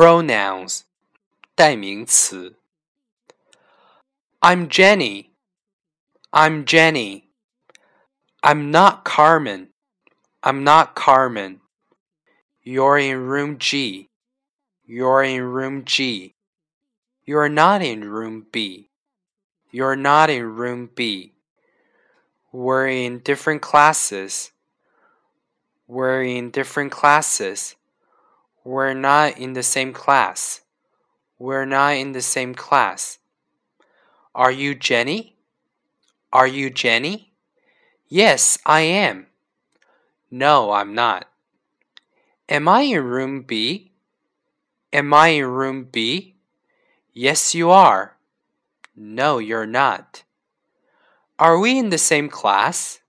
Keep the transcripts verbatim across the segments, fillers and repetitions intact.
Pronouns 代名词 I'm Jenny, I'm Jenny, I'm not Carmen, I'm not Carmen, you're in room G, you're in room G, you're not in room B, you're not in room B, we're in different classes, we're in different classes, we're not in the same class, we're not in the same class.Are you Jenny? Are you Jenny? Yes, I am. No, I'm not. Am I in room B? Am I in room B? Yes, you are. No, you're not. Are we in the same class?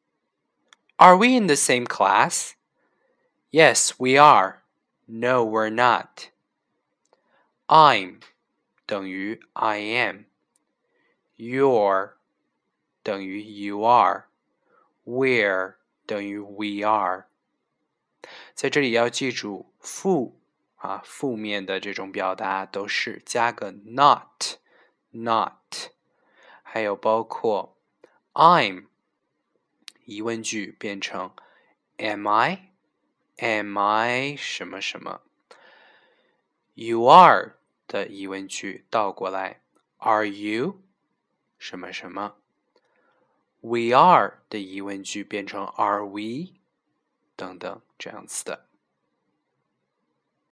Are we in the same class? Yes, we are. No, we're not. I'm 等于 I am.You're 等于 you are, we're 等于 we are。在这里要记住负啊负面的这种表达都是加个 not, not。还有包括 I'm 疑问句变成 am I, am I 什么什么。You are 的疑问句倒过来 are you?什么什么 We are 的疑问句变成 Are we 等等这样子的